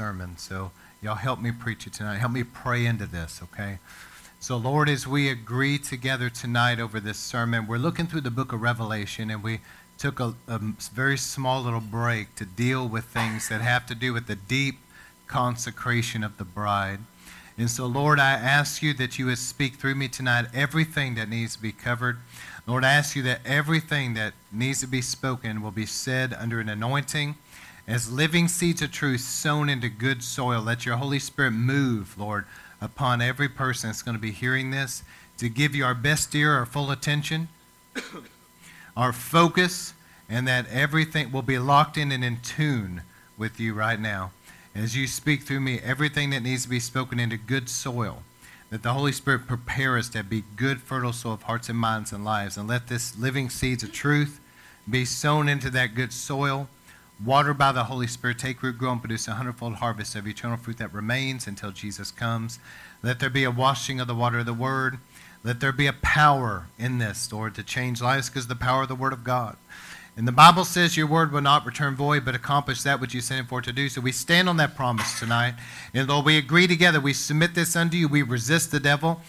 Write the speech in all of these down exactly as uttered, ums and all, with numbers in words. sermon. So y'all help me preach it tonight. Help me pray into this, okay? So, Lord, as we agree together tonight over this sermon, we're looking through the book of Revelation, and we took a, a very small little break to deal with things that have to do with the deep consecration of the bride. And so, Lord, I ask you that you would speak through me tonight everything that needs to be covered. Lord, I ask you that everything that needs to be spoken will be said under an anointing as living seeds of truth sown into good soil. Let your Holy Spirit move, Lord, upon every person that's going to be hearing this, to give you our best ear, our full attention, our focus, and that everything will be locked in and in tune with you right now. As you speak through me, everything that needs to be spoken into good soil, that the Holy Spirit prepare us to be good, fertile soil of hearts and minds and lives, and let this living seeds of truth be sown into that good soil, watered by the Holy Spirit, take root, grow, and produce a hundredfold harvest of eternal fruit that remains until Jesus comes. Let there be a washing of the water of the Word. Let there be a power in this, Lord, to change lives, because the power of the Word of God. And the Bible says your word will not return void, but accomplish that which you sent it for to do. So we stand on that promise tonight. And Lord, we agree together. We submit this unto you. We resist the devil.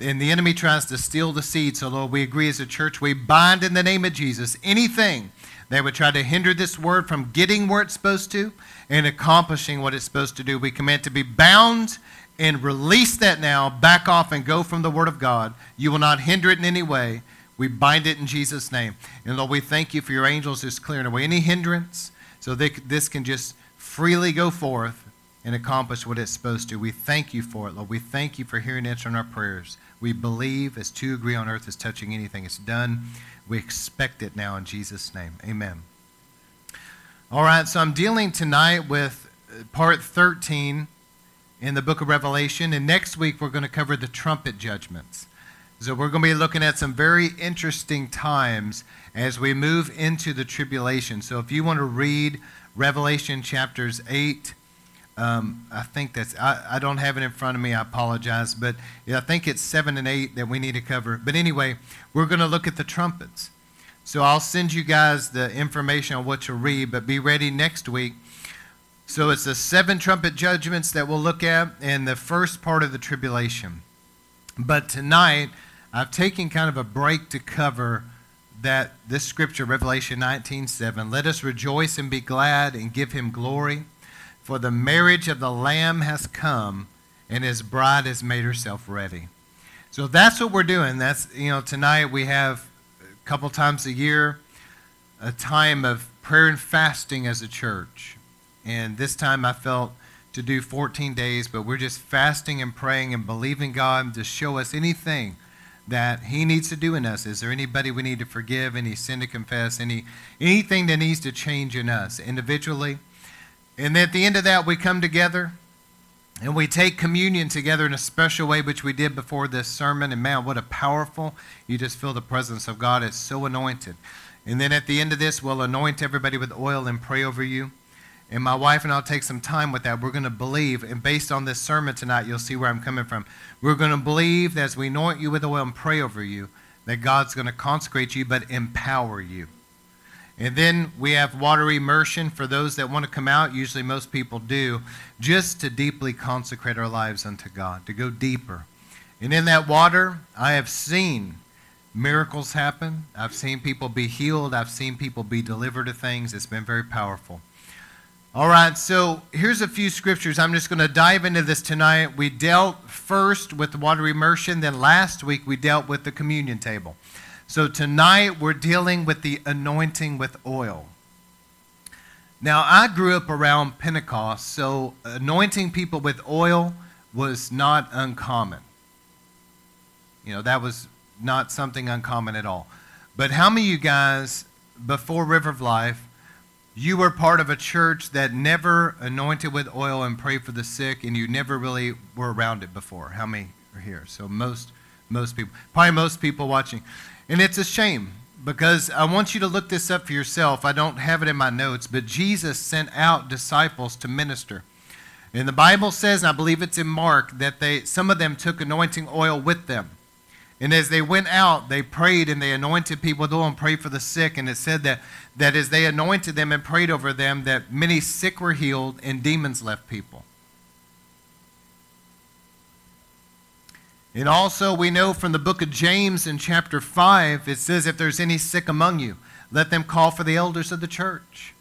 And the enemy tries to steal the seed. So Lord, we agree as a church. We bind in the name of Jesus anything that would try to hinder this word from getting where it's supposed to and accomplishing what it's supposed to do. We command to be bound and release that now. Back off and go from the word of God. You will not hinder it in any way. We bind it in Jesus' name. And Lord, we thank you for your angels just clearing away any hindrance so that this can just freely go forth and accomplish what it's supposed to. We thank you for it, Lord. We thank you for hearing and answering our prayers. We believe as two agree on earth is touching anything it's done. We expect it now in Jesus' name. Amen. All right, so I'm dealing tonight with part thirteen in the book of Revelation. And next week, we're going to cover the trumpet judgments. So we're going to be looking at some very interesting times as we move into the tribulation. So if you want to read Revelation chapters eight, um, I think that's, I, I don't have it in front of me, I apologize, but I think it's seven and eight that we need to cover. But anyway, we're going to look at the trumpets. So I'll send you guys the information on what to read, but be ready next week. So it's the seven trumpet judgments that we'll look at in the first part of the tribulation. But tonight, I've taken kind of a break to cover that this scripture, Revelation nineteen seven. Let us rejoice and be glad and give him glory, for the marriage of the Lamb has come, and his bride has made herself ready. So that's what we're doing. That's, you know, tonight we have a couple times a year a time of prayer and fasting as a church. And this time I felt to do fourteen days, but we're just fasting and praying and believing God to show us anything that he needs to do in us. Is there anybody we need to forgive, any sin to confess, any anything that needs to change in us individually? And at the end of that, we come together and we take communion together in a special way, which we did before this sermon. And man, what a powerful, you just feel the presence of God. It's so anointed. And then at the end of this, we'll anoint everybody with oil and pray over you. And my wife and I will take some time with that. We're going to believe, and based on this sermon tonight, you'll see where I'm coming from. We're going to believe that as we anoint you with oil and pray over you, that God's going to consecrate you but empower you. And then we have water immersion for those that want to come out. Usually most people do, just to deeply consecrate our lives unto God, to go deeper. And in that water, I have seen miracles happen. I've seen people be healed. I've seen people be delivered of things. It's been very powerful. All right, so here's a few scriptures. I'm just going to dive into this tonight. We dealt first with the water immersion. Then last week, we dealt with the communion table. So tonight, we're dealing with the anointing with oil. Now, I grew up around Pentecost, so anointing people with oil was not uncommon. You know, that was not something uncommon at all. But how many of you guys, before River of Life, you were part of a church that never anointed with oil and prayed for the sick, and you never really were around it before? How many are here? So most most people, probably most people watching. And it's a shame, because I want you to look this up for yourself. I don't have it in my notes, but Jesus sent out disciples to minister. And the Bible says, and I believe it's in Mark, that they some of them took anointing oil with them. And as they went out, they prayed and they anointed people with oil and prayed for the sick. And it said that, that as they anointed them and prayed over them, that many sick were healed and demons left people. And also we know from the book of James in chapter five, it says, if there's any sick among you, let them call for the elders of the church.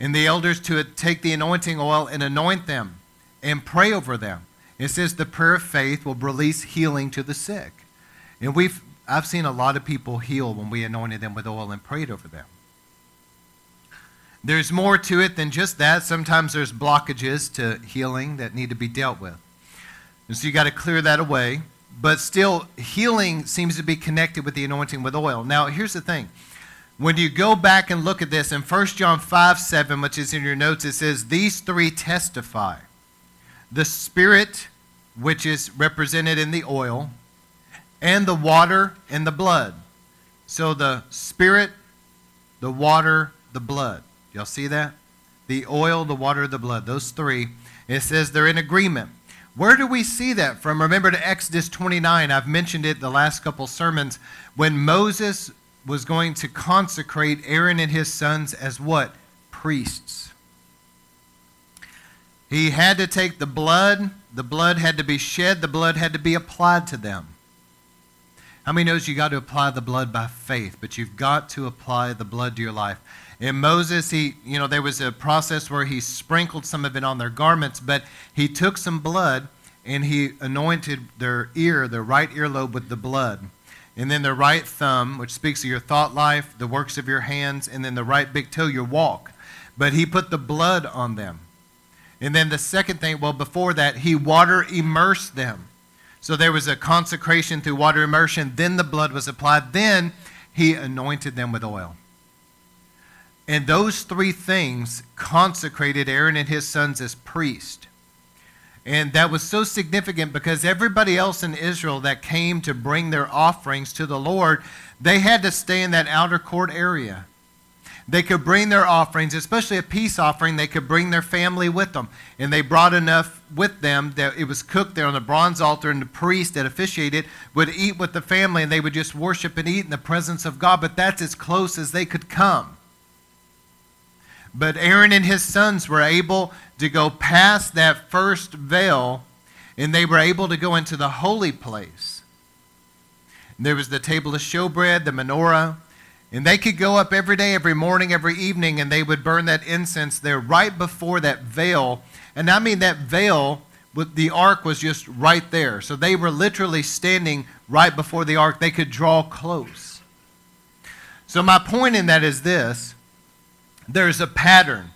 And the elders to take the anointing oil and anoint them and pray over them. It says the prayer of faith will release healing to the sick. And we've, I've seen a lot of people heal when we anointed them with oil and prayed over them. There's more to it than just that. Sometimes there's blockages to healing that need to be dealt with. And so you got to clear that away. But still, healing seems to be connected with the anointing with oil. Now, here's the thing. When you go back and look at this, in First John five seven, which is in your notes, it says, these three testify. The Spirit, which is represented in the oil, and the water and the blood. So the Spirit, the water, the blood. Y'all see that? The oil, the water, the blood. Those three. It says they're in agreement. Where do we see that from? Remember to Exodus twenty-nine. I've mentioned it the last couple sermons. When Moses was going to consecrate Aaron and his sons as what? Priests. He had to take the blood. The blood had to be shed. The blood had to be applied to them. How many knows you got to apply the blood by faith? But you've got to apply the blood to your life. And Moses, he, you know, there was a process where he sprinkled some of it on their garments, but he took some blood and he anointed their ear, their right earlobe with the blood. And then their right thumb, which speaks of your thought life, the works of your hands, and then the right big toe, your walk. But he put the blood on them. And then the second thing, well, before that, he water immersed them. So there was a consecration through water immersion. Then the blood was applied. Then he anointed them with oil. And those three things consecrated Aaron and his sons as priests. And that was so significant because everybody else in Israel that came to bring their offerings to the Lord, they had to stay in that outer court area. They could bring their offerings, especially a peace offering. They could bring their family with them. And they brought enough with them that it was cooked there on the bronze altar, and the priest that officiated would eat with the family, and they would just worship and eat in the presence of God. But that's as close as they could come. But Aaron and his sons were able to go past that first veil, and they were able to go into the holy place. And there was the table of showbread, the menorah. And they could go up every day, every morning, every evening, and they would burn that incense there right before that veil. And I mean that veil, with the ark was just right there. So they were literally standing right before the ark. They could draw close. So my point in that is this. There's a pattern.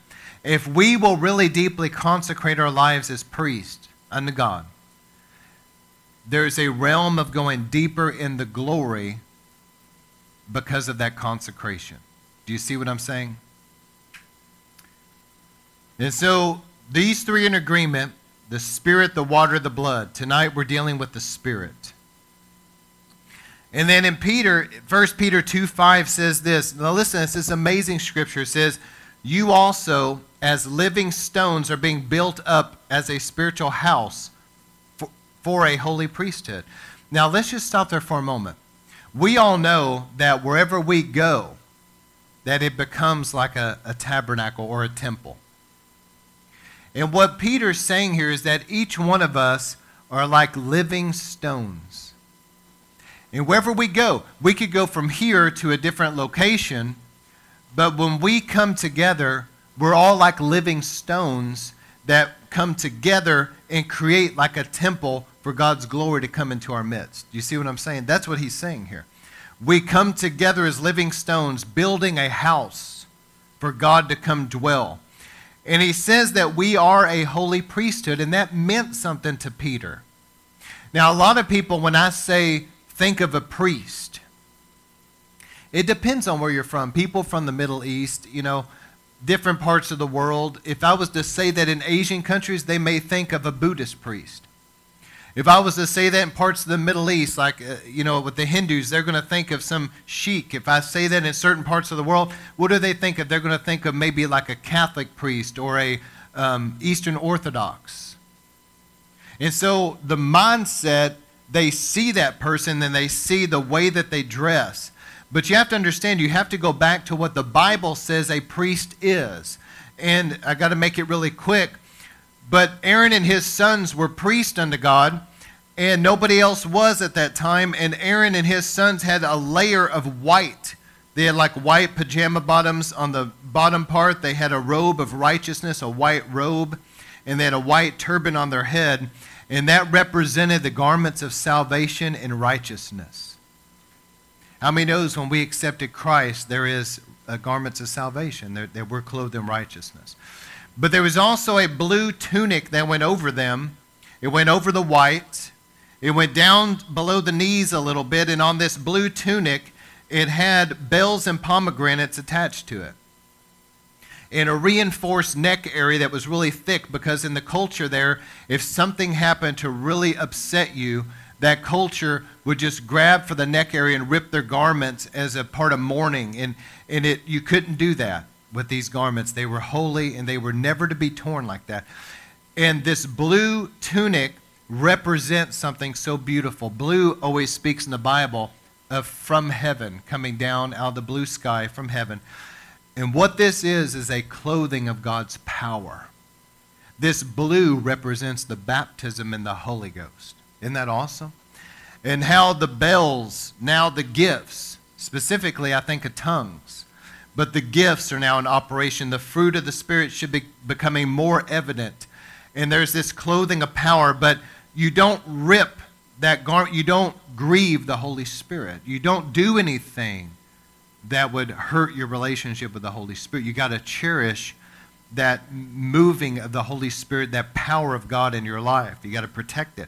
If we will really deeply consecrate our lives as priests unto God, there's a realm of going deeper in the glory because of that consecration. Do you see what I'm saying? And so these three in agreement, the Spirit, the water, the blood. Tonight we're dealing with the Spirit. And then in Peter, First Peter two five says this. Now listen, it's this amazing scripture. It says, you also as living stones are being built up as a spiritual house for, for a holy priesthood. Now let's just stop there for a moment. We all know that wherever we go, that it becomes like a, a tabernacle or a temple. And what Peter's saying here is that each one of us are like living stones. And wherever we go, we could go from here to a different location, but when we come together, we're all like living stones that come together and create like a temple for God's glory to come into our midst. Do you see what I'm saying? That's what he's saying here. We come together as living stones, building a house for God to come dwell. And he says that we are a holy priesthood, and that meant something to Peter. Now, a lot of people, when I say, think of a priest, it depends on where you're from. People from the Middle East, you know, different parts of the world. If I was to say that in Asian countries, they may think of a Buddhist priest. If I was to say that in parts of the Middle East, like, uh, you know, with the Hindus, they're going to think of some sheikh. If I say that in certain parts of the world, what do they think of? They're going to think of maybe like a Catholic priest or a um, Eastern Orthodox. And so the mindset they see that person and they see the way that they dress. But you have to understand, you have to go back to what the Bible says a priest is. And I got to make it really quick. But Aaron and his sons were priests unto God, and nobody else was at that time. And Aaron and his sons had a layer of white. They had like white pajama bottoms on the bottom part. They had a robe of righteousness, a white robe, and they had a white turban on their head. And that represented the garments of salvation and righteousness. How many knows when we accepted Christ, there is a garments of salvation, that we're clothed in righteousness? But there was also a blue tunic that went over them. It went over the white. It went down below the knees a little bit, and on this blue tunic, it had bells and pomegranates attached to it. And a reinforced neck area that was really thick, because in the culture there, if something happened to really upset you, that culture would just grab for the neck area and rip their garments as a part of mourning. And, and it you couldn't do that with these garments. They were holy, and they were never to be torn like that. And this blue tunic represents something so beautiful. Blue always speaks in the Bible of from heaven, coming down out of the blue sky from heaven. And what this is, is a clothing of God's power. This blue represents the baptism in the Holy Ghost. Isn't that awesome? And how the bells, now the gifts, specifically I think of tongues, but the gifts are now in operation. The fruit of the Spirit should be becoming more evident. And there's this clothing of power, but you don't rip that garment. You don't grieve the Holy Spirit. You don't do anything that would hurt your relationship with the Holy Spirit. You got to cherish that moving of the Holy Spirit, that power of God in your life. You got to protect it.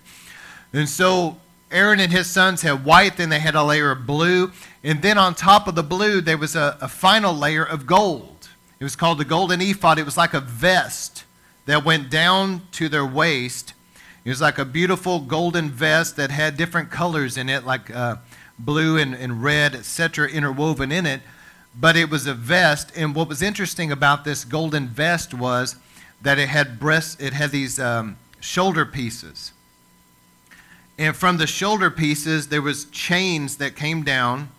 And so Aaron and his sons had white, then they had a layer of blue. And then on top of the blue, there was a, a final layer of gold. It was called the golden ephod. It was like a vest that went down to their waist. It was like a beautiful golden vest that had different colors in it, like uh, blue and, and red, et cetera, interwoven in it. But it was a vest. And what was interesting about this golden vest was that it had breast, it had these um, shoulder pieces. And from the shoulder pieces, there was chains that came down,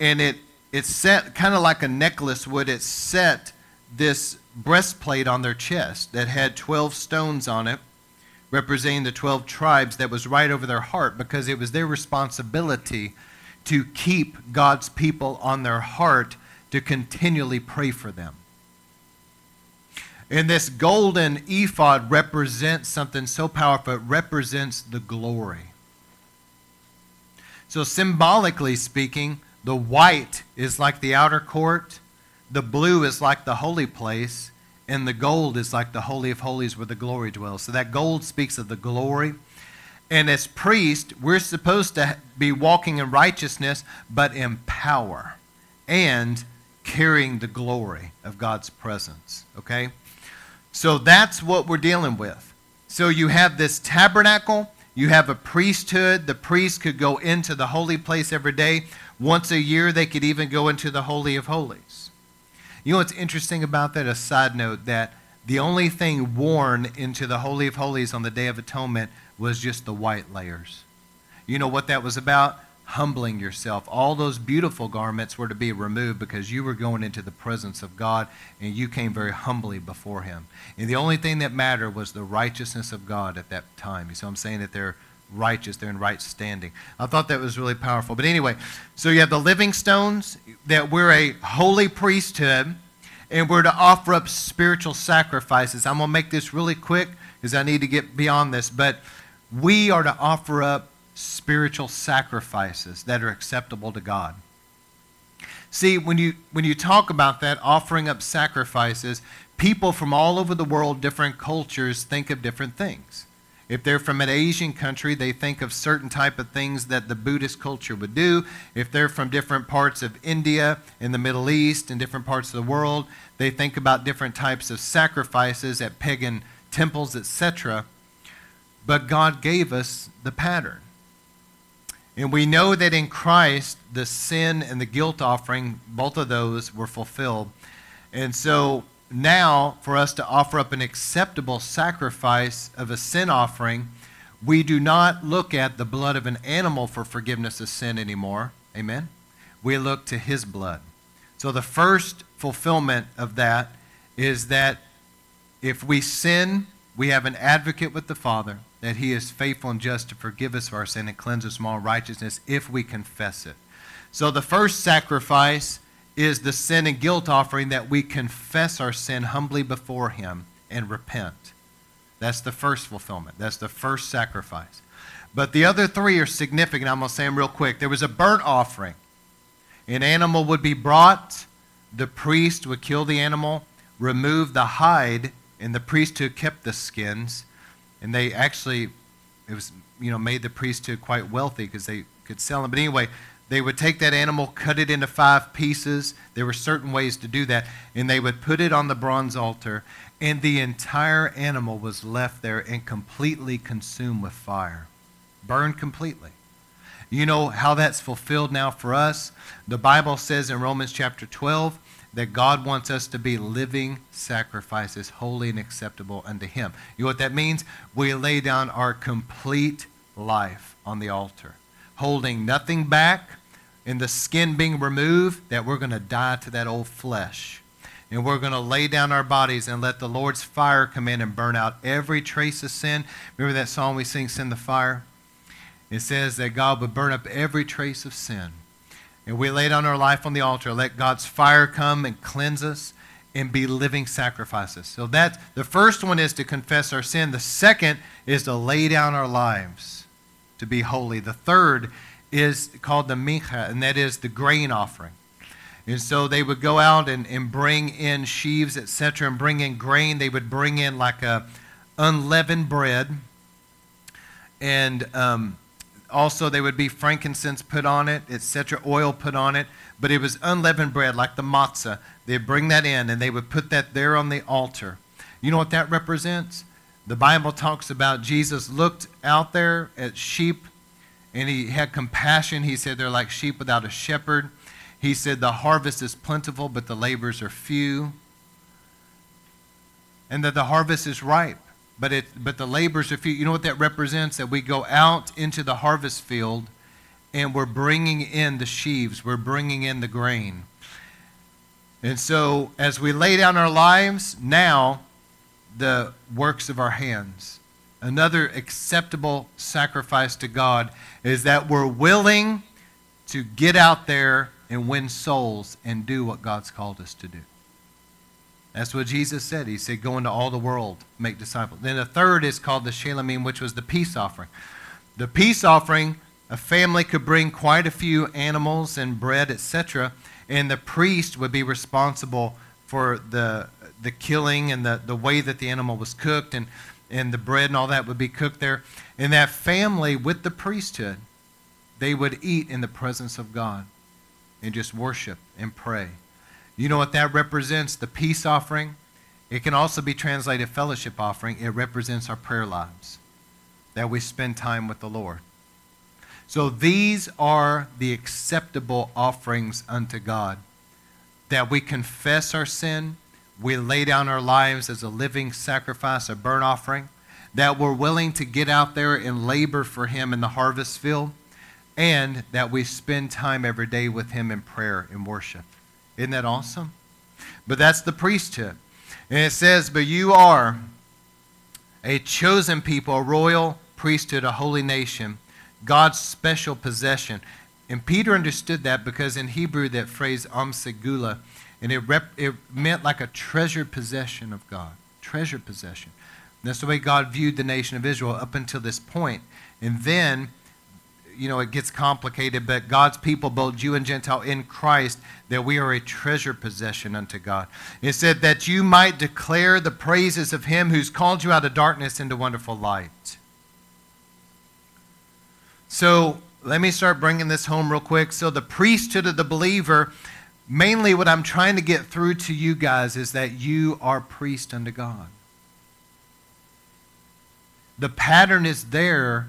and it, it set, kind of like a necklace would, it set this breastplate on their chest that had twelve stones on it, representing the twelve tribes, that was right over their heart, because it was their responsibility to keep God's people on their heart, to continually pray for them. And this golden ephod represents something so powerful. It represents the glory. So symbolically speaking, the white is like the outer court, the blue is like the holy place, and the gold is like the Holy of Holies where the glory dwells. So that gold speaks of the glory. And as priests, we're supposed to be walking in righteousness, but in power and carrying the glory of God's presence, okay? So that's what we're dealing with. So you have this tabernacle. You have a priesthood. The priest could go into the holy place every day. Once a year, they could even go into the Holy of Holies. You know what's interesting about that? A side note, that the only thing worn into the Holy of Holies on the Day of Atonement was just the white layers. You know what that was about? Humbling yourself. All those beautiful garments were to be removed because you were going into the presence of God, and you came very humbly before him. And the only thing that mattered was the righteousness of God at that time. So I'm saying that they're righteous, they're in right standing. I thought that was really powerful. But anyway, so you have the living stones, that we're a holy priesthood, and we're to offer up spiritual sacrifices. I'm going to make this really quick because I need to get beyond this. But we are to offer up spiritual sacrifices that are acceptable to God. See, when you when you talk about that, offering up sacrifices, people from all over the world, different cultures, think of different things. If they're from an Asian country, they think of certain type of things that the Buddhist culture would do. If they're from different parts of India and the Middle East and different parts of the world, they think about different types of sacrifices at pagan temples, et cetera. But God gave us the pattern. And we know that in Christ, the sin and the guilt offering, both of those were fulfilled. And so now, for us to offer up an acceptable sacrifice of a sin offering, We do not look at the blood of an animal for forgiveness of sin anymore. Amen? We look to his blood. So the first fulfillment of that is that if we sin, we have an advocate with the Father, that he is faithful and just to forgive us our sin and cleanse us from all righteousness if we confess it. So the first sacrifice is the sin and guilt offering, that we confess our sin humbly before him and repent. That's the first fulfillment. That's the first sacrifice. But the other three are significant. I'm going to say them real quick. There was a burnt offering. An animal would be brought. The priest would kill the animal, remove the hide, and the priesthood kept the skins. And they actually, it was, you know, made the priesthood quite wealthy because they could sell them. But anyway, they would take that animal, cut it into five pieces. There were certain ways to do that. And they would put it on the bronze altar. And the entire animal was left there and completely consumed with fire. Burned completely. You know how that's fulfilled now for us? The Bible says in Romans chapter twelve that God wants us to be living sacrifices, holy and acceptable unto him. You know what that means? We lay down our complete life on the altar, holding nothing back, and the skin being removed, that we're going to die to that old flesh. And we're going to lay down our bodies and let the Lord's fire come in and burn out every trace of sin. Remember that song we sing, Send the Fire? It says that God would burn up every trace of sin. And we lay down our life on the altar. Let God's fire come and cleanse us and be living sacrifices. So that's, the first one is to confess our sin. The second is to lay down our lives to be holy. The third is called the mincha, and that is the grain offering. And so they would go out and, and bring in sheaves, et cetera, and bring in grain. They would bring in like a unleavened bread. And um, also there would be frankincense put on it, et cetera, oil put on it. But it was unleavened bread, like the matzah. They'd bring that in, and they would put that there on the altar. You know what that represents? The Bible talks about Jesus looked out there at sheep, and he had compassion. He said they're like sheep without a shepherd. He said, the harvest is plentiful, but the laborers are few. And that the harvest is ripe, but it but the laborers are few. You know what that represents? That we go out into the harvest field, and we're bringing in the sheaves. We're bringing in the grain. And so as we lay down our lives, now the works of our hands. Another acceptable sacrifice to God is that we're willing to get out there and win souls and do what God's called us to do. That's what Jesus said. He said, go into all the world, make disciples. Then the third is called the Shalamim, which was the peace offering. The peace offering, a family could bring quite a few animals and bread, et cetera, and the priest would be responsible for the the killing and the, the way that the animal was cooked, and, and the bread and all that would be cooked there. And that family with the priesthood, they would eat in the presence of God and just worship and pray. You know what that represents? The peace offering. It can also be translated fellowship offering. It represents our prayer lives, that we spend time with the Lord. So these are the acceptable offerings unto God, that we confess our sin, we lay down our lives as a living sacrifice, a burnt offering, that we're willing to get out there and labor for him in the harvest field, and that we spend time every day with him in prayer and worship. Isn't that awesome? But that's the priesthood. And it says, but you are a chosen people, a royal priesthood, a holy nation, God's special possession. And Peter understood that, because in Hebrew that phrase am segula, and it, rep, it meant like a treasured possession of God. Treasured possession. And that's the way God viewed the nation of Israel up until this point. And then, you know, it gets complicated, but God's people, both Jew and Gentile, in Christ, that we are a treasure possession unto God. It said that you might declare the praises of him who's called you out of darkness into wonderful light. So let me start bringing this home real quick. So the priesthood of the believer, mainly what I'm trying to get through to you guys is that you are priest unto God. The pattern is there.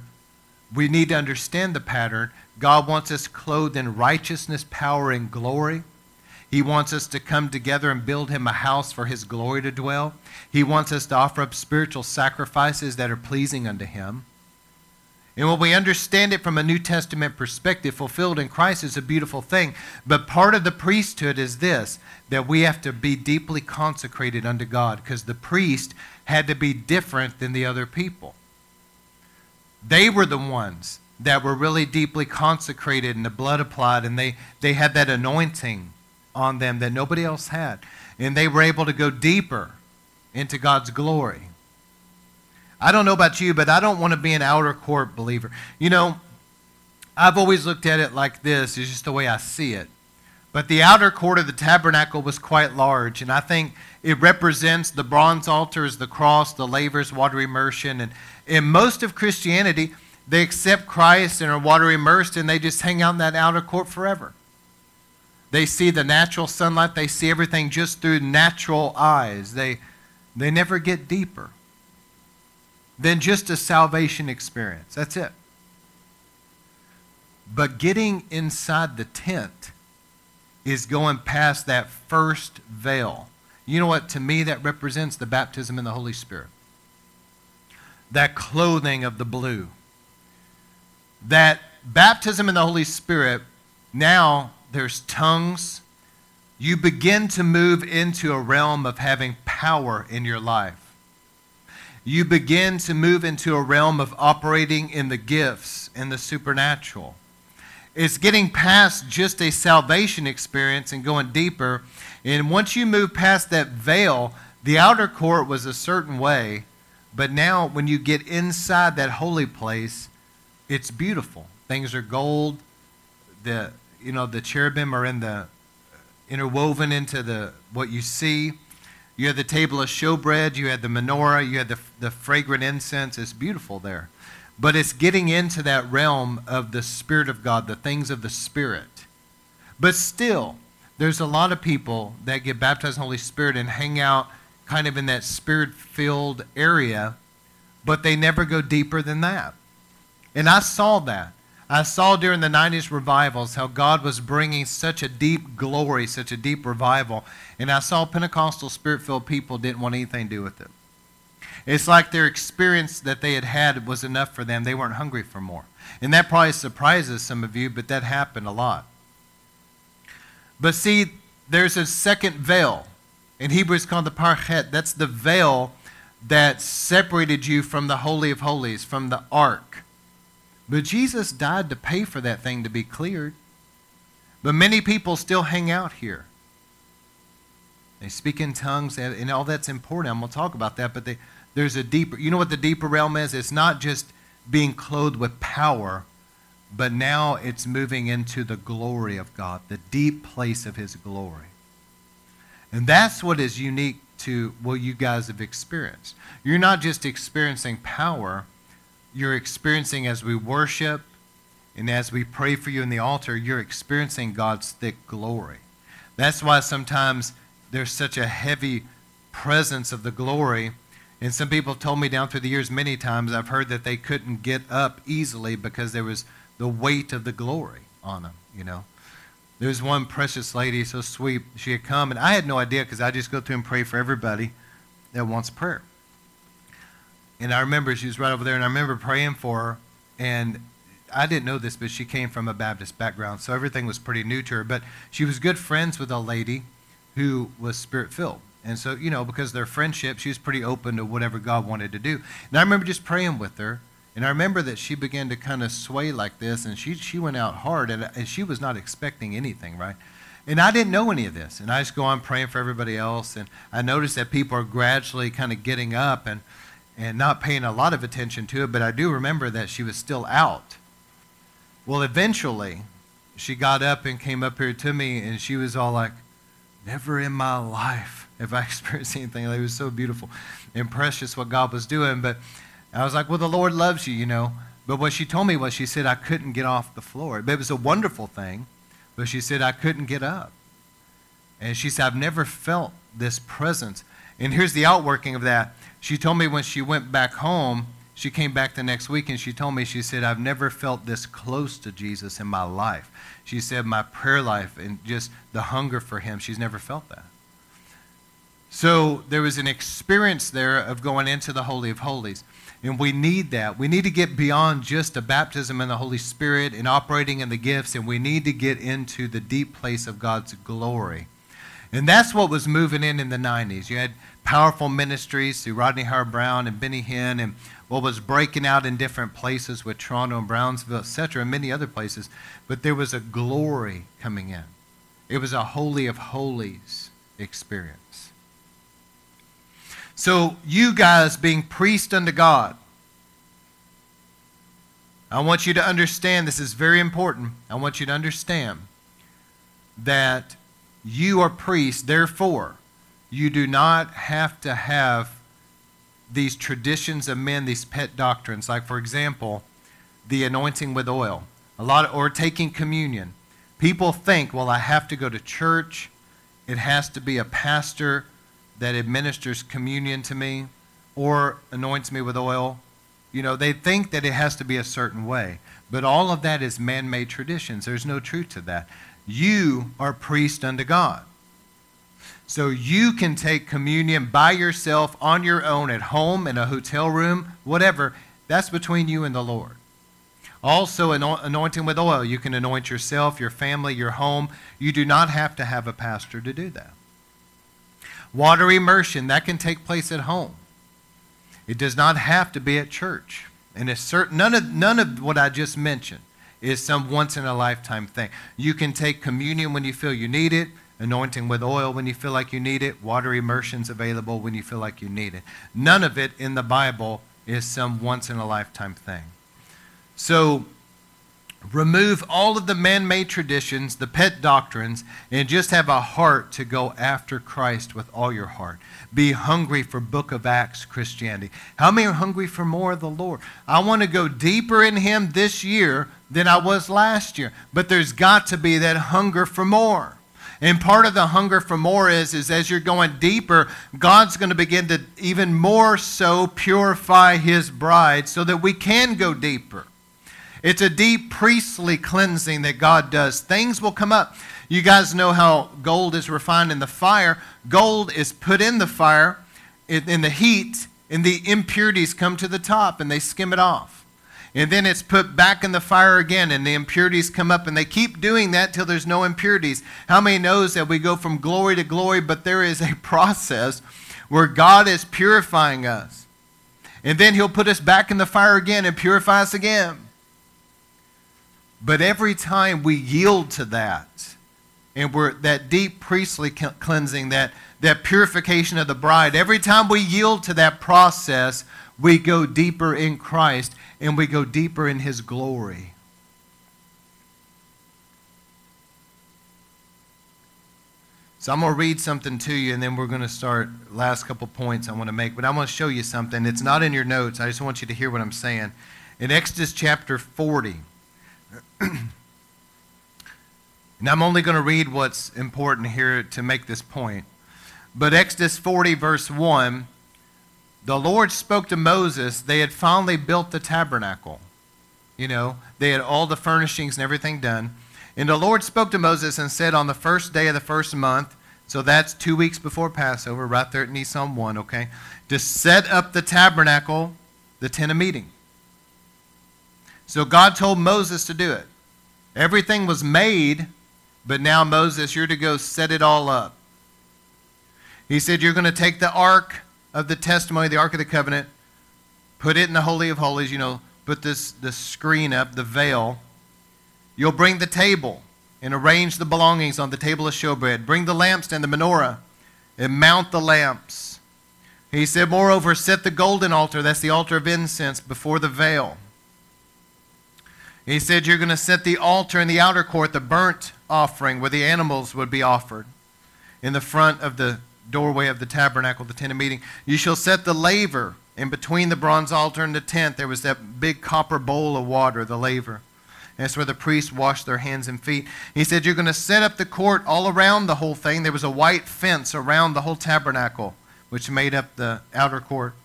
We need to understand the pattern. God wants us clothed in righteousness, power, and glory. He wants us to come together and build him a house for his glory to dwell. He wants us to offer up spiritual sacrifices that are pleasing unto him. And when we understand it from a New Testament perspective, fulfilled in Christ is a beautiful thing. But part of the priesthood is this, that we have to be deeply consecrated unto God, because the priest had to be different than the other people. They were the ones that were really deeply consecrated and the blood applied, and they, they had that anointing on them that nobody else had. And they were able to go deeper into God's glory. I don't know about you, but I don't want to be an outer court believer. You know, I've always looked at it like this. It's just the way I see it. But the outer court of the tabernacle was quite large, and I think it represents the bronze altars, the cross, the lavers, water immersion. And in most of Christianity, they accept Christ and are water immersed, and they just hang out in that outer court forever. They see the natural sunlight. They see everything just through natural eyes. They, they never get deeper than just a salvation experience. That's it. But getting inside the tent is going past that first veil. You know what? To me, that represents the baptism in the Holy Spirit. That clothing of the blue. That baptism in the Holy Spirit, now there's tongues. You begin to move into a realm of having power in your life. You begin to move into a realm of operating in the gifts and the supernatural. It's getting past just a salvation experience and going deeper. And once you move past that veil, the outer court was a certain way. But now when you get inside that holy place, it's beautiful. Things are gold. The, you know, the cherubim are in the interwoven into the what you see. You had the table of showbread, you had the menorah, you had the, the fragrant incense. It's beautiful there. But it's getting into that realm of the Spirit of God, the things of the Spirit. But still, there's a lot of people that get baptized in the Holy Spirit and hang out kind of in that Spirit-filled area, but they never go deeper than that. And I saw that. I saw during the nineties revivals how God was bringing such a deep glory, such a deep revival. And I saw Pentecostal Spirit-filled people didn't want anything to do with it. It's like their experience that they had had was enough for them. They weren't hungry for more. And that probably surprises some of you, but that happened a lot. But see, there's a second veil. In Hebrew, it's called the parchet. That's the veil that separated you from the Holy of Holies, from the ark. But Jesus died to pay for that thing to be cleared. But many people still hang out here. They speak in tongues, and all that's important. I'm going to talk about that, but they, there's a deeper... You know what the deeper realm is? It's not just being clothed with power, but now it's moving into the glory of God, the deep place of His glory. And that's what is unique to what you guys have experienced. You're not just experiencing power, you're experiencing as we worship and as we pray for you in the altar, you're experiencing God's thick glory. That's why sometimes there's such a heavy presence of the glory. And some people told me down through the years many times, I've heard that they couldn't get up easily because there was the weight of the glory on them, you know. There was one precious lady, so sweet, she had come, and I had no idea because I just go through and pray for everybody that wants prayer. And I remember she was right over there, and I remember praying for her, and I didn't know this, but she came from a Baptist background, so everything was pretty new to her. But she was good friends with a lady who was Spirit-filled. And so, you know, because of their friendship, she was pretty open to whatever God wanted to do. And I remember just praying with her, and I remember that she began to kind of sway like this, and she, she went out hard, and, and she was not expecting anything, right? And I didn't know any of this, and I just go on praying for everybody else, and I noticed that people are gradually kind of getting up, and and not paying a lot of attention to it, but I do remember that she was still out. Well, eventually, she got up and came up here to me, and she was all like, never in my life have I experienced anything. It was so beautiful and precious what God was doing. But I was like, well, the Lord loves you, you know. But what she told me was she said, I couldn't get off the floor. It was a wonderful thing, but she said, I couldn't get up. And she said, I've never felt this presence. And here's the outworking of that. She told me when she went back home, she came back the next week and she told me, she said, I've never felt this close to Jesus in my life. She said, my prayer life and just the hunger for Him, she's never felt that. So there was an experience there of going into the Holy of Holies. And we need that. We need to get beyond just the baptism in the Holy Spirit and operating in the gifts, and we need to get into the deep place of God's glory. And that's what was moving in in the nineties. You had powerful ministries through Rodney Howard Brown and Benny Hinn, and what was breaking out in different places with Toronto and Brownsville, et cetera, and many other places. But there was a glory coming in. It was a holy of holies experience. So you guys being priests unto God, I want you to understand, this is very important. I want you to understand that you are priests, therefore, you do not have to have these traditions of men, these pet doctrines. Like, for example, the anointing with oil, a lot of, or taking communion. People think, well, I have to go to church. It has to be a pastor that administers communion to me or anoints me with oil. You know, they think that it has to be a certain way. But all of that is man-made traditions. There's no truth to that. You are priest unto God. So you can take communion by yourself, on your own, at home, in a hotel room, whatever. That's between you and the Lord. Also, anointing with oil. You can anoint yourself, your family, your home. You do not have to have a pastor to do that. Water immersion, that can take place at home. It does not have to be at church. And it's certain, none of, none of what I just mentioned is some once-in-a-lifetime thing. You can take communion when you feel you need it, anointing with oil when you feel like you need it, water immersion's available when you feel like you need it. None of it in the Bible is some once-in-a-lifetime thing. So remove all of the man-made traditions, the pet doctrines, and just have a heart to go after Christ with all your heart. Be hungry for Book of Acts Christianity. How many are hungry for more of the Lord? I want to go deeper in Him this year than I was last year. But there's got to be that hunger for more. And part of the hunger for more is, is as you're going deeper, God's going to begin to even more so purify His bride so that we can go deeper. It's a deep priestly cleansing that God does. Things will come up. You guys know how gold is refined in the fire. Gold is put in the fire, in the heat, and the impurities come to the top, and they skim it off. And then it's put back in the fire again, and the impurities come up, and they keep doing that till there's no impurities. How many knows that we go from glory to glory, but there is a process where God is purifying us. And then He'll put us back in the fire again and purify us again. But every time we yield to that, and we're that deep priestly cleansing, that, that purification of the bride, every time we yield to that process, we go deeper in Christ, and we go deeper in His glory. So I'm going to read something to you, and then we're going to start last couple points I want to make. But I want to show you something. It's not in your notes. I just want you to hear what I'm saying. In Exodus chapter forty, and I'm only going to read what's important here to make this point. But Exodus forty, verse one, the Lord spoke to Moses. They had finally built the tabernacle. You know, they had all the furnishings and everything done. And the Lord spoke to Moses and said, on the first day of the first month, so that's two weeks before Passover, right there at Nisan one, okay, to set up the tabernacle, the tent of meeting. So God told Moses to do it. Everything was made, but now, Moses, you're to go set it all up. He said, you're going to take the ark of the testimony, the ark of the covenant, put it in the Holy of Holies, you know, put this, this screen up, the veil. You'll bring the table and arrange the belongings on the table of showbread. Bring the lampstand, the menorah, and mount the lamps. He said, moreover, set the golden altar, that's the altar of incense, before the veil. He said, you're going to set the altar in the outer court, the burnt offering where the animals would be offered in the front of the doorway of the tabernacle, the tent of meeting. You shall set the laver in between the bronze altar and the tent. There was that big copper bowl of water, the laver. And that's where the priests washed their hands and feet. He said, you're going to set up the court all around the whole thing. There was a white fence around the whole tabernacle, which made up the outer court.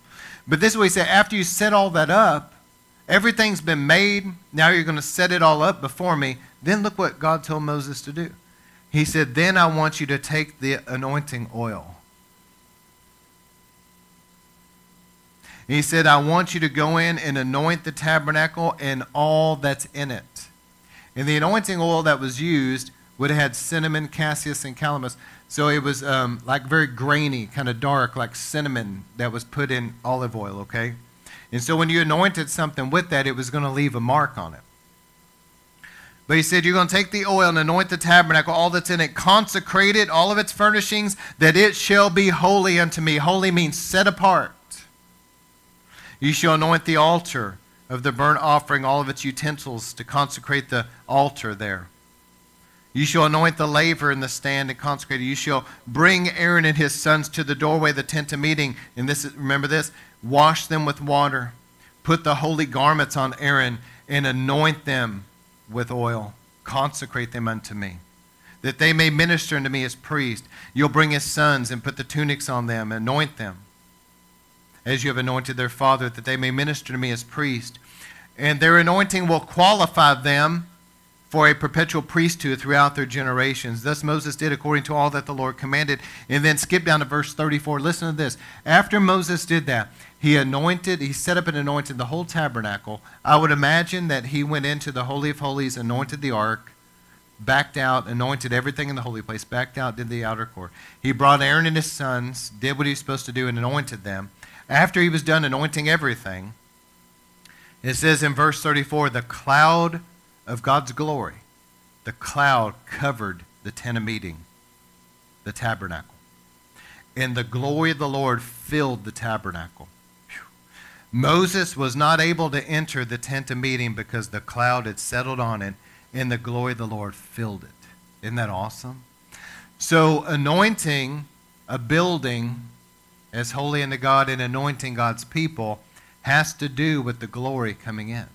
But this is what he said, after you set all that up, everything's been made. Now you're going to set it all up before me. Then look what God told Moses to do. He said, then I want you to take the anointing oil. And he said, I want you to go in and anoint the tabernacle and all that's in it. And the anointing oil that was used would have had cinnamon, cassia, and calamus. So it was um, like very grainy, kind of dark, like cinnamon that was put in olive oil, okay? And so when you anointed something with that, it was going to leave a mark on it. But he said, you're going to take the oil and anoint the tabernacle, all that's in it, consecrate it, all of its furnishings, that it shall be holy unto me. Holy means set apart. You shall anoint the altar of the burnt offering, all of its utensils, to consecrate the altar there. You shall anoint the laver in the stand and consecrate it. You shall bring Aaron and his sons to the doorway of the tent of meeting. And this is, remember this, wash them with water. Put the holy garments on Aaron and anoint them with oil. Consecrate them unto me, that they may minister unto me as priests. You'll bring his sons and put the tunics on them, anoint them, as you have anointed their father, that they may minister to me as priests. And their anointing will qualify them for a perpetual priesthood throughout their generations. Thus Moses did according to all that the Lord commanded. And then skip down to verse thirty-four. Listen to this. After Moses did that, he anointed, he set up and anointed the whole tabernacle. I would imagine that he went into the Holy of Holies, anointed the ark, backed out, anointed everything in the holy place, backed out, did the outer court. He brought Aaron and his sons, did what he was supposed to do, and anointed them. After he was done anointing everything, it says in verse thirty-four, the cloud of God's glory, the cloud covered the tent of meeting, the tabernacle. And the glory of the Lord filled the tabernacle. Whew. Moses was not able to enter the tent of meeting because the cloud had settled on it, and the glory of the Lord filled it. Isn't that awesome? So anointing a building as holy unto God and anointing God's people has to do with the glory coming in.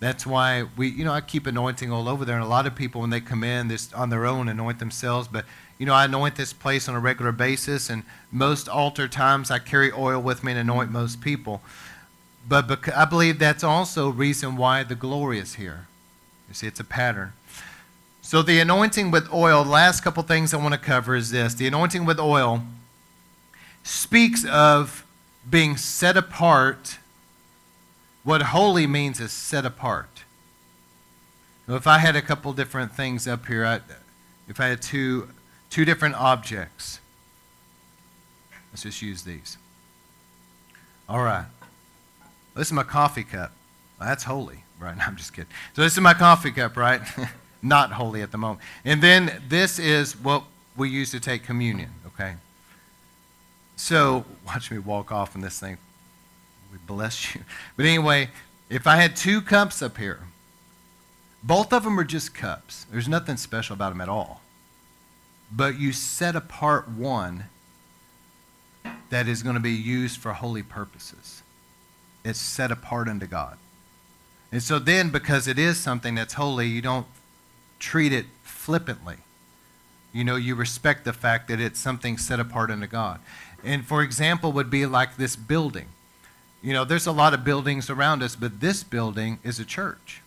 That's why we, you know, I keep anointing all over there. And a lot of people, when they come in, they're on their own, anoint themselves. But, you know, I anoint this place on a regular basis. And most altar times, I carry oil with me and anoint most people. But because, I believe that's also a reason why the glory is here. You see, it's a pattern. So the anointing with oil, last couple things I want to cover is this. The anointing with oil speaks of being set apart. What holy means is set apart. Now, if I had a couple different things up here, I, if I had two, two different objects, let's just use these. All right. This is my coffee cup. Well, that's holy, right? No, I'm just kidding. So this is my coffee cup, right? Not holy at the moment. And then this is what we use to take communion, okay? So watch me walk off in this thing. We bless you. But anyway, if I had two cups up here, both of them are just cups. There's nothing special about them at all. But you set apart one that is going to be used for holy purposes. It's set apart unto God. And so then, because it is something that's holy, you don't treat it flippantly. You know, you respect the fact that it's something set apart unto God. And for example, would be like this building. You know, there's a lot of buildings around us, but this building is a church.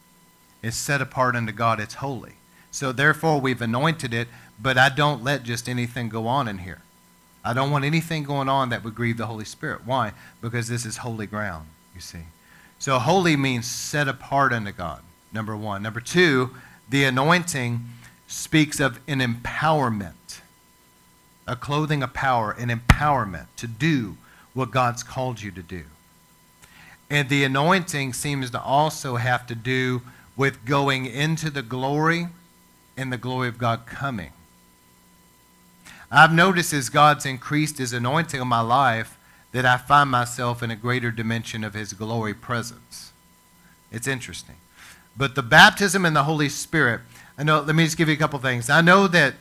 It's set apart unto God. It's holy. So therefore, we've anointed it, but I don't let just anything go on in here. I don't want anything going on that would grieve the Holy Spirit. Why? Because this is holy ground, you see. So holy means set apart unto God, number one. Number two, the anointing speaks of an empowerment, a clothing of power, an empowerment to do what God's called you to do. And the anointing seems to also have to do with going into the glory and the glory of God coming. I've noticed as God's increased his anointing in my life that I find myself in a greater dimension of his glory presence. It's interesting. But the baptism in the Holy Spirit, I know, let me just give you a couple things. I know that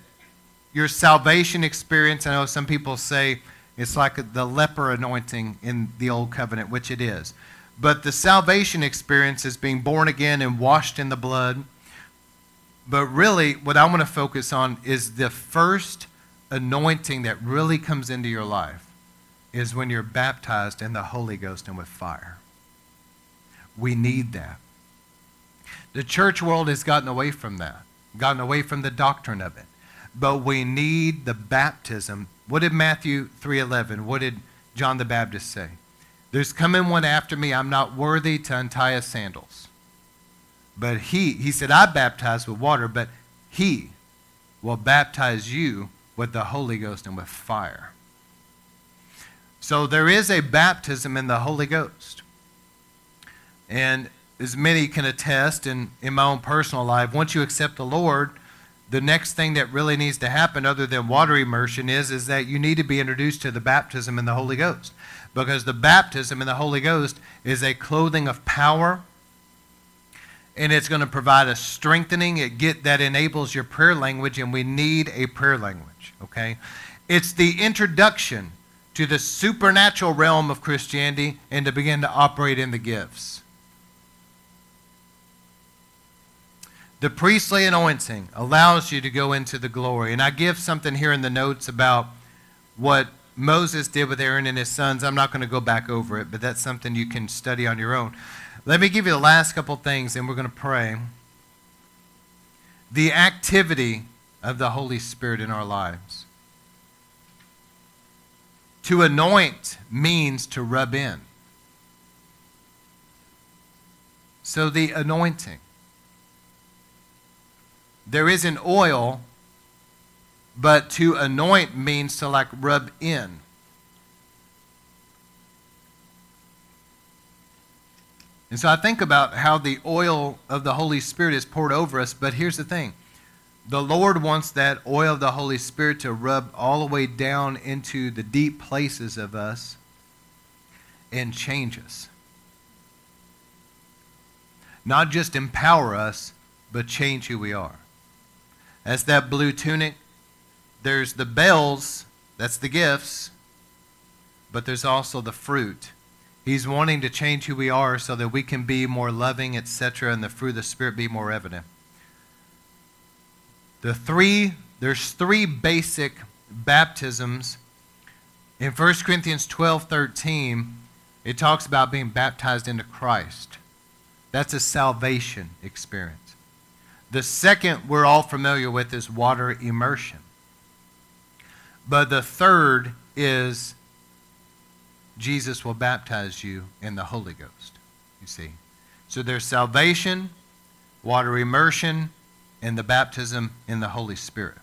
your salvation experience, I know some people say it's like the leper anointing in the Old Covenant, which it is. But the salvation experience is being born again and washed in the blood. But really, what I want to focus on is the first anointing that really comes into your life is when you're baptized in the Holy Ghost and with fire. We need that. The church world has gotten away from that, gotten away from the doctrine of it. But we need the baptism. What did Matthew three eleven, what did John the Baptist say? There's coming one after me, I'm not worthy to untie his sandals. But he, he said, I baptize with water, but he will baptize you with the Holy Ghost and with fire. So there is a baptism in the Holy Ghost. And as many can attest, in, in my own personal life, once you accept the Lord, the next thing that really needs to happen other than water immersion is, is that you need to be introduced to the baptism in the Holy Ghost. Because the baptism in the Holy Ghost is a clothing of power, and it's going to provide a strengthening. It get that enables your prayer language, and we need a prayer language, okay? It's the introduction to the supernatural realm of Christianity and to begin to operate in the gifts. The priestly anointing allows you to go into the glory. And I give something here in the notes about what Moses did with Aaron and his sons. I'm not going to go back over it, but that's something you can study on your own. Let me give you the last couple things, and we're going to pray. The activity of the Holy Spirit in our lives. To anoint means to rub in. So the anointing. There is an oil, but to anoint means to like rub in. And so I think about how the oil of the Holy Spirit is poured over us, but here's the thing. The Lord wants that oil of the Holy Spirit to rub all the way down into the deep places of us and change us. Not just empower us, but change who we are. That's that blue tunic. There's the bells. That's the gifts. But there's also the fruit. He's wanting to change who we are so that we can be more loving, et cetera, and the fruit of the Spirit be more evident. The three, there's three basic baptisms. In First Corinthians twelve thirteen, it talks about being baptized into Christ. That's a salvation experience. The second we're all familiar with is water immersion. But the third is Jesus will baptize you in the Holy Ghost, you see. So there's salvation, water immersion, and the baptism in the Holy Spirit.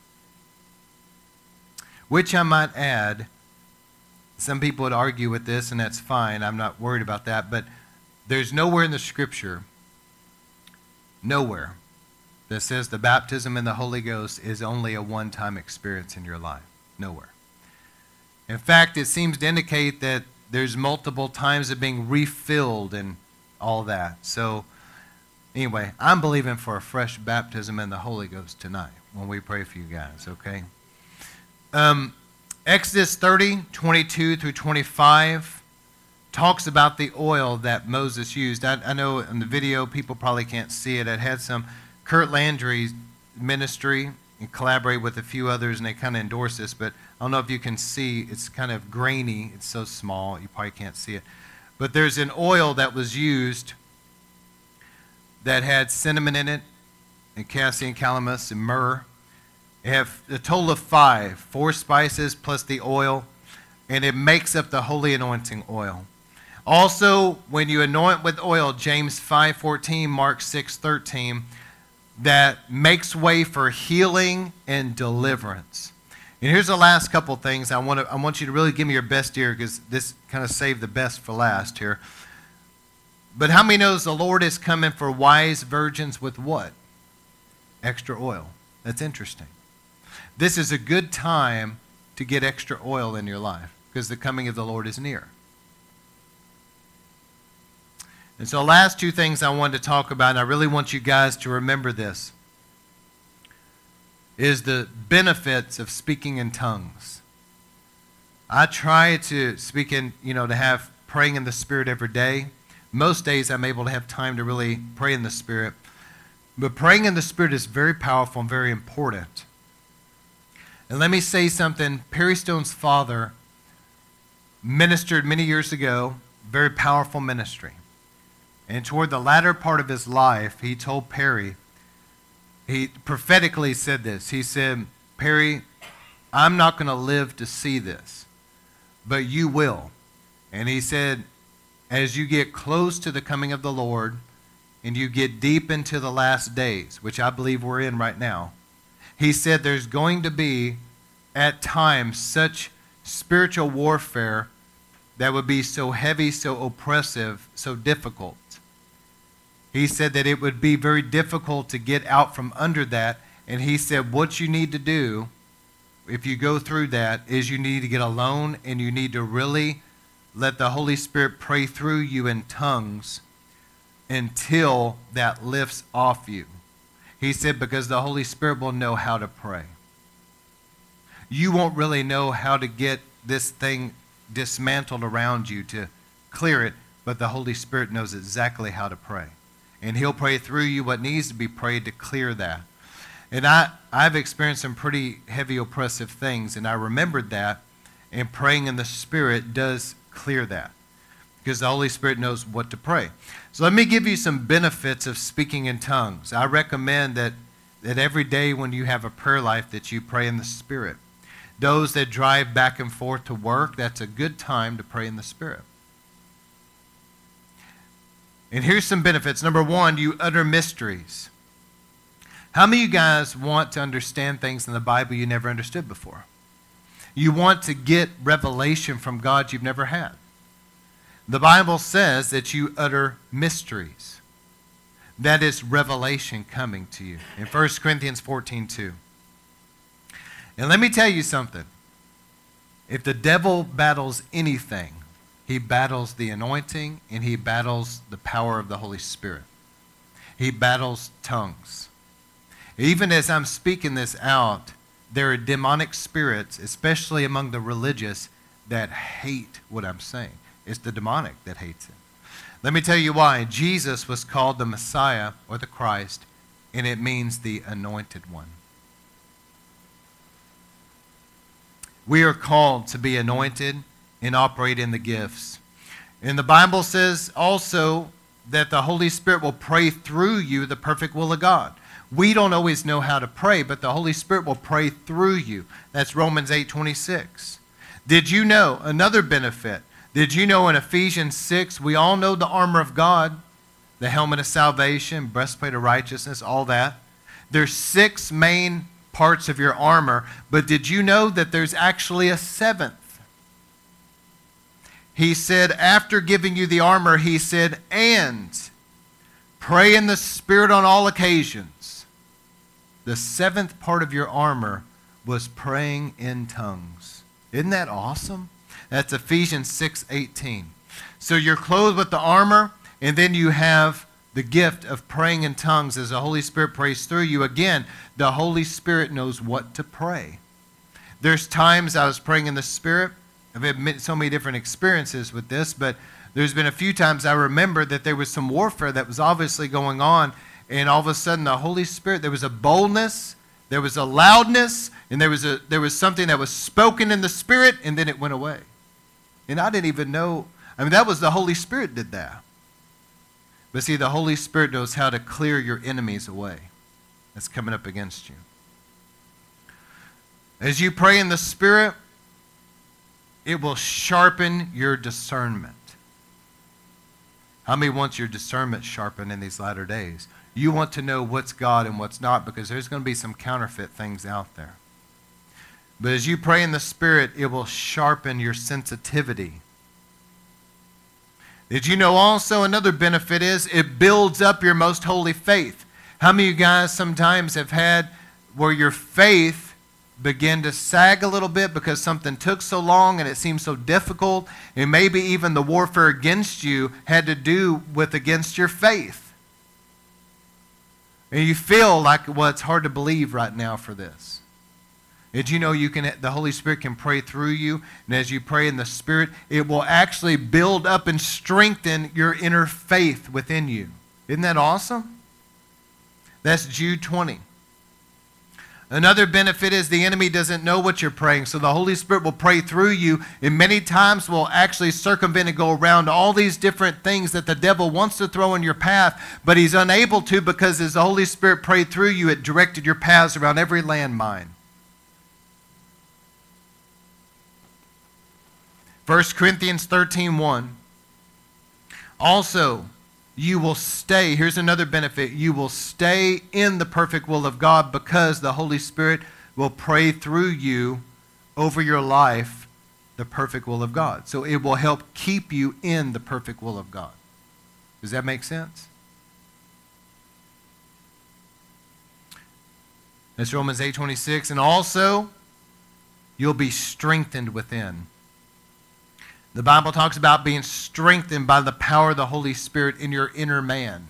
Which I might add, some people would argue with this, and that's fine. I'm not worried about that. But there's nowhere in the Scripture, nowhere, that says the baptism in the Holy Ghost is only a one-time experience in your life. Nowhere. In fact, it seems to indicate that there's multiple times of being refilled and all that. So, anyway, I'm believing for a fresh baptism in the Holy Ghost tonight when we pray for you guys, okay? Um, Exodus thirty, twenty-two through twenty-five. Talks about the oil that Moses used. I, I know in the video, people probably can't see it. It had some... Kurt Landry's ministry and collaborate with a few others, and they kind of endorse this, but I don't know if you can see. It's kind of grainy. It's so small, you probably can't see it. But there's an oil that was used that had cinnamon in it, and cassia and calamus and myrrh. It had a total of five, four spices plus the oil, and it makes up the holy anointing oil. Also, when you anoint with oil, James five fourteen, Mark six thirteen, that makes way for healing and deliverance. And here's the last couple things. I want to, I want you to really give me your best here, because this kind of saved the best for last here. But how many knows the Lord is coming for wise virgins with what? Extra oil. That's interesting. This is a good time to get extra oil in your life, because the coming of the Lord is near. And so the last two things I wanted to talk about, and I really want you guys to remember this, is the benefits of speaking in tongues. I try to speak in, you know, to have praying in the Spirit every day. Most days I'm able to have time to really pray in the Spirit. But praying in the Spirit is very powerful and very important. And let me say something. Perry Stone's father ministered many years ago, very powerful ministry. And toward the latter part of his life, he told Perry, he prophetically said this. He said, Perry, I'm not going to live to see this, but you will. And he said, as you get close to the coming of the Lord and you get deep into the last days, which I believe we're in right now, he said there's going to be at times such spiritual warfare that would be so heavy, so oppressive, so difficult. He said that it would be very difficult to get out from under that. And he said what you need to do if you go through that is you need to get alone and you need to really let the Holy Spirit pray through you in tongues until that lifts off you. He said because the Holy Spirit will know how to pray. You won't really know how to get this thing dismantled around you to clear it, but the Holy Spirit knows exactly how to pray. And he'll pray through you what needs to be prayed to clear that. And I, I've experienced some pretty heavy oppressive things, and I remembered that, and praying in the Spirit does clear that because the Holy Spirit knows what to pray. So let me give you some benefits of speaking in tongues. I recommend that, that every day when you have a prayer life that you pray in the Spirit. Those that drive back and forth to work, that's a good time to pray in the Spirit. And here's some benefits. Number one, you utter mysteries. How many of you guys want to understand things in the Bible you never understood before? You want to get revelation from God you've never had. The Bible says that you utter mysteries. That is revelation coming to you. In First Corinthians fourteen two. And let me tell you something. If the devil battles anything, he battles the anointing and he battles the power of the Holy Spirit. He battles tongues. Even as I'm speaking this out, there are demonic spirits, especially among the religious, that hate what I'm saying. It's the demonic that hates it. Let me tell you why. Jesus was called the Messiah or the Christ, and it means the anointed one. We are called to be anointed and operate in the gifts. And the Bible says also that the Holy Spirit will pray through you the perfect will of God. We don't always know how to pray, but the Holy Spirit will pray through you. That's Romans eight twenty-six. Did you know, another benefit, did you know in Ephesians six, we all know the armor of God, the helmet of salvation, breastplate of righteousness, all that. There's six main parts of your armor, but did you know that there's actually a seventh? He said, after giving you the armor, he said, and pray in the Spirit on all occasions. The seventh part of your armor was praying in tongues. Isn't that awesome? That's Ephesians six eighteen. So you're clothed with the armor, and then you have the gift of praying in tongues as the Holy Spirit prays through you. Again, the Holy Spirit knows what to pray. There's times I was praying in the Spirit. I've had so many different experiences with this, but there's been a few times I remember that there was some warfare that was obviously going on. And all of a sudden, the Holy Spirit, there was a boldness, there was a loudness, and there was a there was something that was spoken in the Spirit, and then it went away. And I didn't even know. I mean, that was the Holy Spirit did that. But see, the Holy Spirit knows how to clear your enemies away that's coming up against you. As you pray in the Spirit, it will sharpen your discernment. How many wants your discernment sharpened in these latter days? You want to know what's God and what's not because there's going to be some counterfeit things out there. But as you pray in the Spirit, it will sharpen your sensitivity. Did you know also another benefit is it builds up your most holy faith? How many of you guys sometimes have had where your faith begin to sag a little bit because something took so long and it seemed so difficult, and maybe even the warfare against you had to do with against your faith? And you feel like, well, it's hard to believe right now for this. Did you know you can? The Holy Spirit can pray through you, and as you pray in the Spirit, it will actually build up and strengthen your inner faith within you. Isn't that awesome? That's Jude twenty. Another benefit is the enemy doesn't know what you're praying, so the Holy Spirit will pray through you, and many times will actually circumvent and go around all these different things that the devil wants to throw in your path, but he's unable to because as the Holy Spirit prayed through you, it directed your paths around every landmine. First Corinthians thirteen one. Also, you will stay. Here's another benefit. You will stay in the perfect will of God because the Holy Spirit will pray through you over your life the perfect will of God. So it will help keep you in the perfect will of God. Does that make sense? That's Romans eight twenty-six. And also, you'll be strengthened within. The Bible talks about being strengthened by the power of the Holy Spirit in your inner man.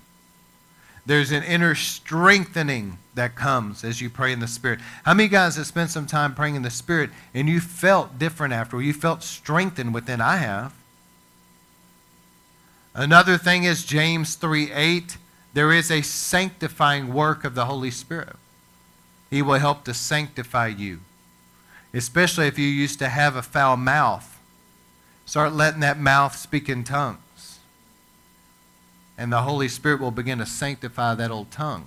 There's an inner strengthening that comes as you pray in the Spirit. How many guys have spent some time praying in the Spirit and you felt different after? You felt strengthened within? I have. Another thing is James three eight. There is a sanctifying work of the Holy Spirit. He will help to sanctify you, especially if you used to have a foul mouth. Start letting that mouth speak in tongues. And the Holy Spirit will begin to sanctify that old tongue.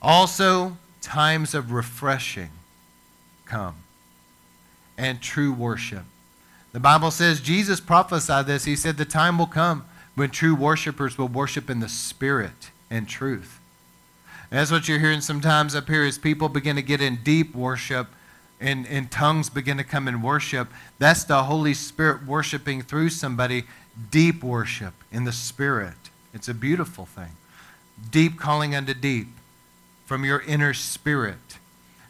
Also, times of refreshing come. And true worship. The Bible says, Jesus prophesied this. He said the time will come when true worshipers will worship in the Spirit and truth. And that's what you're hearing sometimes up here is people begin to get in deep worship. And, and tongues begin to come in worship. That's the Holy Spirit worshiping through somebody. Deep worship in the Spirit. It's a beautiful thing. Deep calling unto deep from your inner spirit.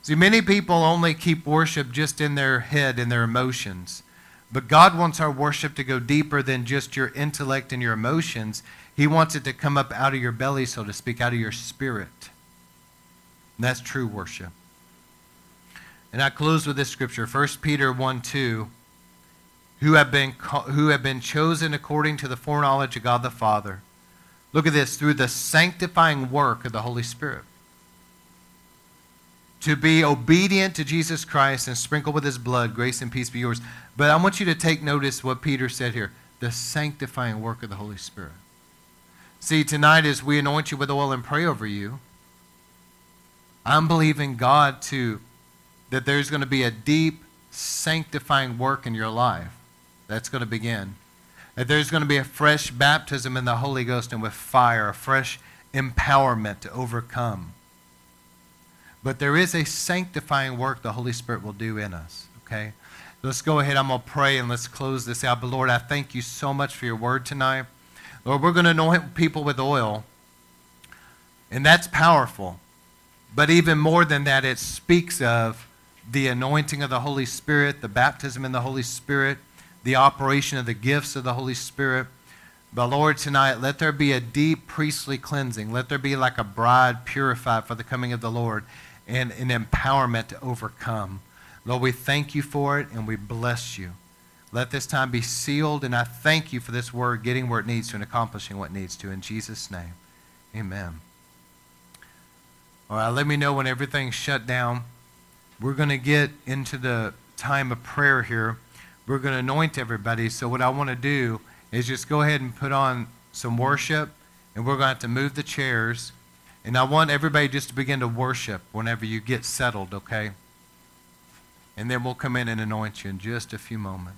See, many people only keep worship just in their head and their emotions. But God wants our worship to go deeper than just your intellect and your emotions. He wants it to come up out of your belly, so to speak, out of your spirit. And that's true worship. And I close with this scripture, First Peter one two, who have been who have been chosen according to the foreknowledge of God the Father. Look at this, through the sanctifying work of the Holy Spirit, to be obedient to Jesus Christ and sprinkled with his blood, grace and peace be yours. But I want you to take notice what Peter said here, the sanctifying work of the Holy Spirit. See, tonight as we anoint you with oil and pray over you, I'm believing God to... that there's going to be a deep sanctifying work in your life that's going to begin. That there's going to be a fresh baptism in the Holy Ghost and with fire, a fresh empowerment to overcome. But there is a sanctifying work the Holy Spirit will do in us, okay? Let's go ahead. I'm going to pray and let's close this out. But Lord, I thank you so much for your word tonight. Lord, we're going to anoint people with oil, and that's powerful. But even more than that, it speaks of the anointing of the Holy Spirit, the baptism in the Holy Spirit, the operation of the gifts of the Holy Spirit. But Lord, tonight, let there be a deep priestly cleansing. Let there be like a bride purified for the coming of the Lord and an empowerment to overcome. Lord, we thank you for it and we bless you. Let this time be sealed, and I thank you for this word getting where it needs to and accomplishing what it needs to. In Jesus' name, amen. All right, let me know when everything's shut down. We're going to get into the time of prayer here. We're going to anoint everybody. So what I want to do is just go ahead and put on some worship, and we're going to have to move the chairs. And I want everybody just to begin to worship whenever you get settled, okay? And then we'll come in and anoint you in just a few moments.